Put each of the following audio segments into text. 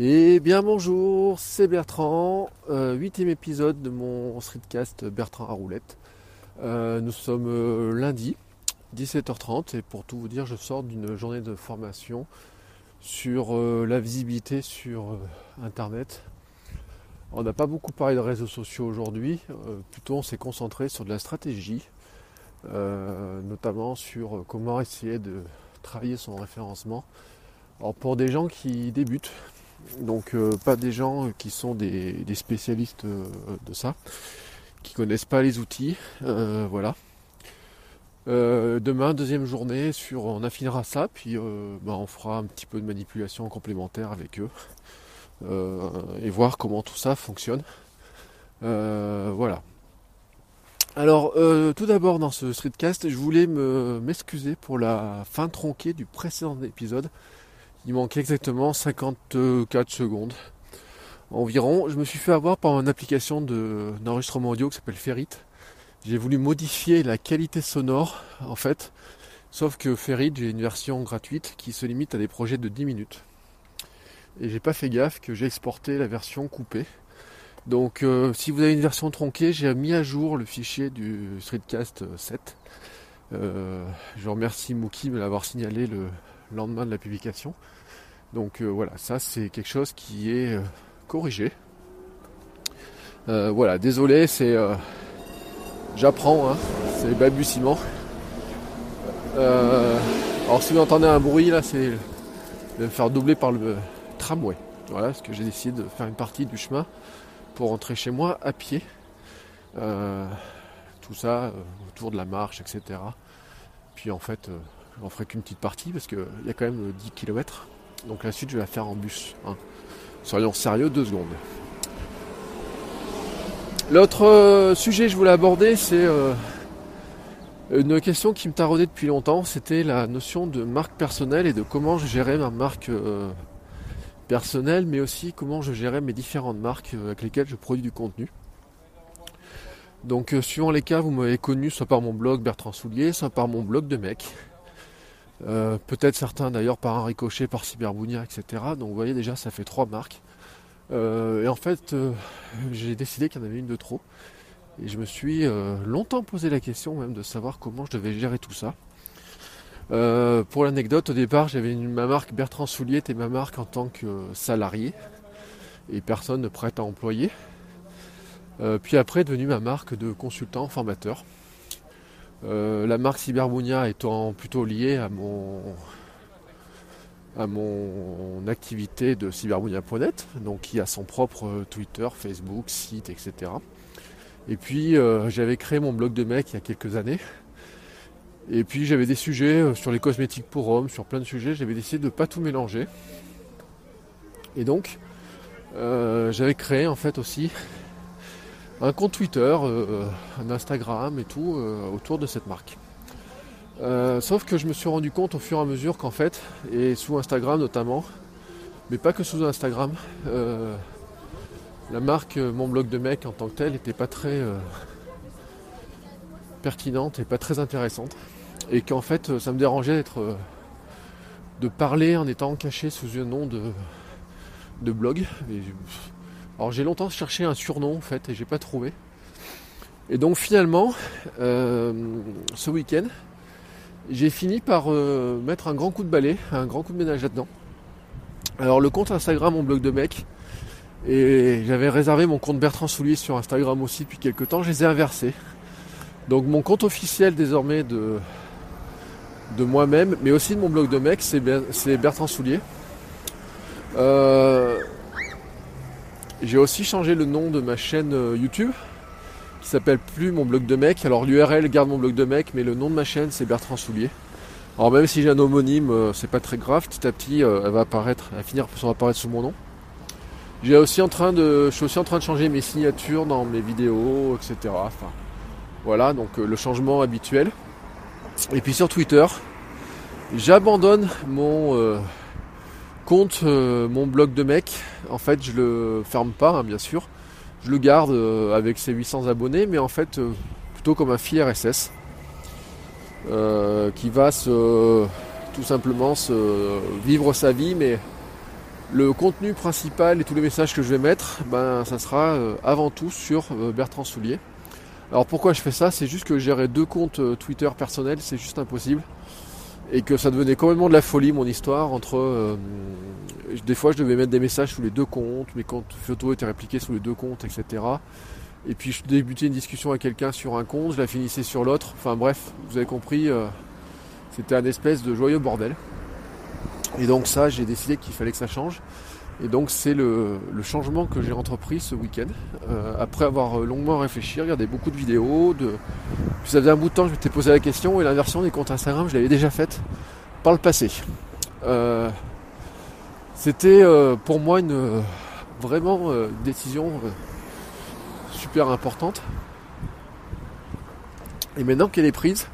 Eh bien bonjour, c'est Bertrand, 8e épisode de mon streetcast Bertrand à roulette. Nous sommes lundi, 17h30, et pour tout vous dire, je sors d'une journée de formation sur la visibilité sur Internet. On n'a pas beaucoup parlé de réseaux sociaux aujourd'hui, plutôt on s'est concentré sur de la stratégie, notamment sur comment essayer de travailler son référencement. Alors pour des gens qui débutent, donc pas des gens qui sont des spécialistes de ça, qui connaissent pas les outils, voilà. Demain, deuxième journée, on affinera ça, puis on fera un petit peu de manipulation complémentaire avec eux, et voir comment tout ça fonctionne. Voilà. Alors, tout d'abord dans ce streetcast, je voulais m'excuser pour la fin tronquée du précédent épisode. Il manquait exactement 54 secondes environ. Je me suis fait avoir par une application d'enregistrement audio qui s'appelle Ferrit. J'ai voulu modifier la qualité sonore en fait. Sauf que Ferrit, j'ai une version gratuite qui se limite à des projets de 10 minutes. Et j'ai pas fait gaffe que j'ai exporté la version coupée. Donc si vous avez une version tronquée, j'ai mis à jour le fichier du Streetcast 7. Je remercie Mookie de l'avoir signalé le lendemain de la publication. Donc voilà, ça c'est quelque chose qui est corrigé. Voilà, désolé, c'est j'apprends, hein, c'est balbutiement. Alors si vous entendez un bruit là, c'est de me faire doubler par le tramway. Voilà, parce que j'ai décidé de faire une partie du chemin pour rentrer chez moi à pied. Tout ça autour de la marche, etc. Puis en fait, j'en ferai qu'une petite partie parce qu'il y a quand même 10 km. Donc la suite, je vais la faire en bus. Hein. Soyons sérieux, 2 secondes. L'autre sujet que je voulais aborder, c'est une question qui me taraudait depuis longtemps. C'était la notion de marque personnelle et de comment je gérais ma marque personnelle, mais aussi comment je gérais mes différentes marques avec lesquelles je produis du contenu. Donc suivant les cas, vous m'avez connu soit par mon blog Bertrand Soulier, soit par mon blog de mec. Peut-être certains d'ailleurs par un ricochet, par Cyberbounia, etc. Donc vous voyez déjà, ça fait 3 marques. Et en fait, j'ai décidé qu'il y en avait une de trop. Et je me suis longtemps posé la question même de savoir comment je devais gérer tout ça. Pour l'anecdote, au départ, j'avais ma marque Bertrand Soulier était ma marque en tant que salarié. Et personne ne prête à employer. Puis après, devenue ma marque de consultant formateur. La marque Cyberbounia étant plutôt liée à mon activité de cyberbounia.net, donc qui a son propre Twitter, Facebook, site, etc. Et puis j'avais créé mon blog de mec il y a quelques années. Et puis j'avais des sujets sur les cosmétiques pour hommes, sur plein de sujets. J'avais décidé de ne pas tout mélanger. Et donc j'avais créé en fait aussi un compte Twitter, un Instagram et tout autour de cette marque. Sauf que je me suis rendu compte au fur et à mesure qu'en fait, et sous Instagram notamment, mais pas que sous Instagram, la marque Mon Blog de Mec en tant que telle n'était pas très pertinente et pas très intéressante. Et qu'en fait, ça me dérangeait de parler en étant caché sous un nom de blog. Et, alors j'ai longtemps cherché un surnom en fait et j'ai pas trouvé. Et donc finalement, ce week-end, j'ai fini par mettre un grand coup de balai, un grand coup de ménage là-dedans. Alors le compte Instagram, mon blog de mec, et j'avais réservé mon compte Bertrand Soulier sur Instagram aussi depuis quelques temps, je les ai inversés. Donc mon compte officiel désormais de moi-même, mais aussi de mon blog de mec, c'est Bertrand Soulier. J'ai aussi changé le nom de ma chaîne YouTube qui s'appelle plus Mon Blog de Mec. Alors l'URL garde Mon Blog de Mec, mais le nom de ma chaîne c'est Bertrand Soulier. Alors même si j'ai un homonyme, c'est pas très grave, petit à petit elle va apparaître, elle va finir sans apparaître sous mon nom. Je suis aussi en train de changer mes signatures dans mes vidéos, etc. Enfin, voilà, donc le changement habituel. Et puis sur Twitter, j'abandonne mon compte, mon blog de mec. En fait, je le ferme pas, hein, bien sûr. Je le garde avec ses 800 abonnés, mais en fait, plutôt comme un fil RSS qui va tout simplement vivre sa vie, mais... Le contenu principal et tous les messages que je vais mettre, ça sera avant tout sur Bertrand Soulier. Alors pourquoi je fais ça? C'est juste que gérer deux comptes Twitter personnels, c'est juste impossible. Et que ça devenait complètement de la folie, mon histoire. Des fois, je devais mettre des messages sous les deux comptes. Mes comptes photos étaient répliqués sous les deux comptes, etc. Et puis, je débutais une discussion avec quelqu'un sur un compte. Je la finissais sur l'autre. Enfin bref, vous avez compris, c'était un espèce de joyeux bordel. Et donc ça, j'ai décidé qu'il fallait que ça change. Et donc c'est le changement que j'ai entrepris ce week-end. Après avoir longuement réfléchi, regardé beaucoup de vidéos. Puis ça faisait un bout de temps que je m'étais posé la question. Et l'inversion des comptes Instagram, je l'avais déjà faite par le passé. C'était pour moi une décision super importante. Et maintenant qu'elle est prise...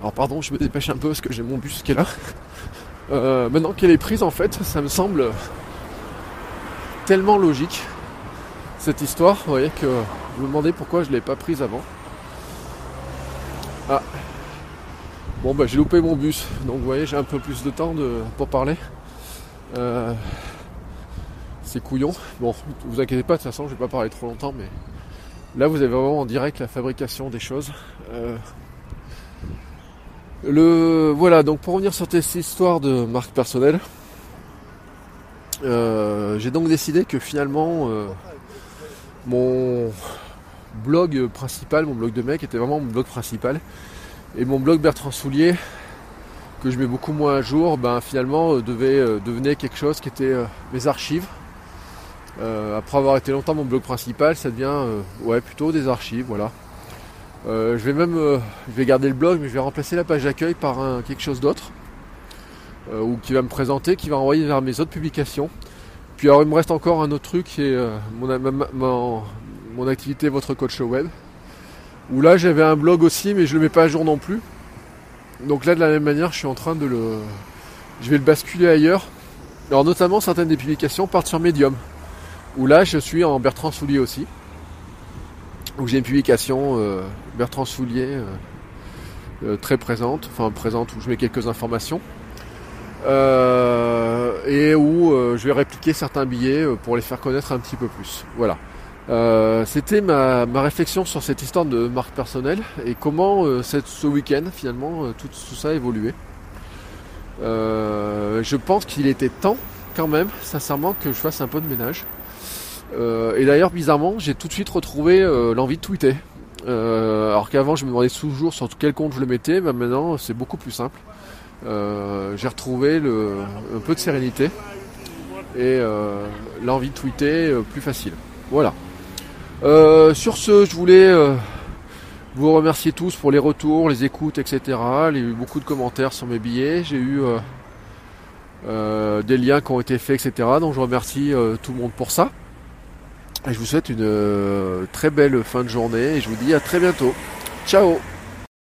Alors pardon, je me dépêche un peu parce que j'ai mon bus qui est là. Maintenant qu'elle est prise, en fait, ça me semble tellement logique, cette histoire, vous voyez, que je me demandais pourquoi je ne l'ai pas prise avant. Ah, bon, j'ai loupé mon bus, donc vous voyez, j'ai un peu plus de temps pour parler. C'est couillon. Bon, vous inquiétez pas, de toute façon, je ne vais pas parler trop longtemps, mais là, vous avez vraiment en direct la fabrication des choses. Voilà, donc pour revenir sur cette histoire de marque personnelle, j'ai donc décidé que finalement mon blog principal, mon blog de mec était vraiment mon blog principal, et mon blog Bertrand Soulier, que je mets beaucoup moins à jour, finalement devenait quelque chose qui était mes archives. Après avoir été longtemps mon blog principal, ça devient plutôt des archives, voilà. Je vais garder le blog, mais je vais remplacer la page d'accueil par quelque chose d'autre, ou qui va me présenter, qui va envoyer vers mes autres publications. Puis alors il me reste encore un autre truc, qui est mon activité Votre Coach Web, où là j'avais un blog aussi, mais je le mets pas à jour non plus. Donc là de la même manière, je suis en train je vais le basculer ailleurs. Alors notamment certaines des publications partent sur Medium, où là je suis en Bertrand Soulier aussi. Donc j'ai une publication Bertrand Soulier très présente, où je mets quelques informations, et où je vais répliquer certains billets pour les faire connaître un petit peu plus. Voilà. C'était ma réflexion sur cette histoire de marque personnelle et comment ce week-end finalement tout ça a évolué. Je pense qu'il était temps quand même, sincèrement, que je fasse un peu de ménage. Et d'ailleurs, bizarrement, j'ai tout de suite retrouvé l'envie de tweeter. Alors qu'avant, je me demandais toujours sur quel compte je le mettais. Maintenant, c'est beaucoup plus simple. J'ai retrouvé un peu de sérénité et l'envie de tweeter plus facile. Voilà. Sur ce, je voulais vous remercier tous pour les retours, les écoutes, etc. Il y a eu beaucoup de commentaires sur mes billets. J'ai eu des liens qui ont été faits, etc. Donc, je remercie tout le monde pour ça. Et je vous souhaite une très belle fin de journée et je vous dis à très bientôt. Ciao!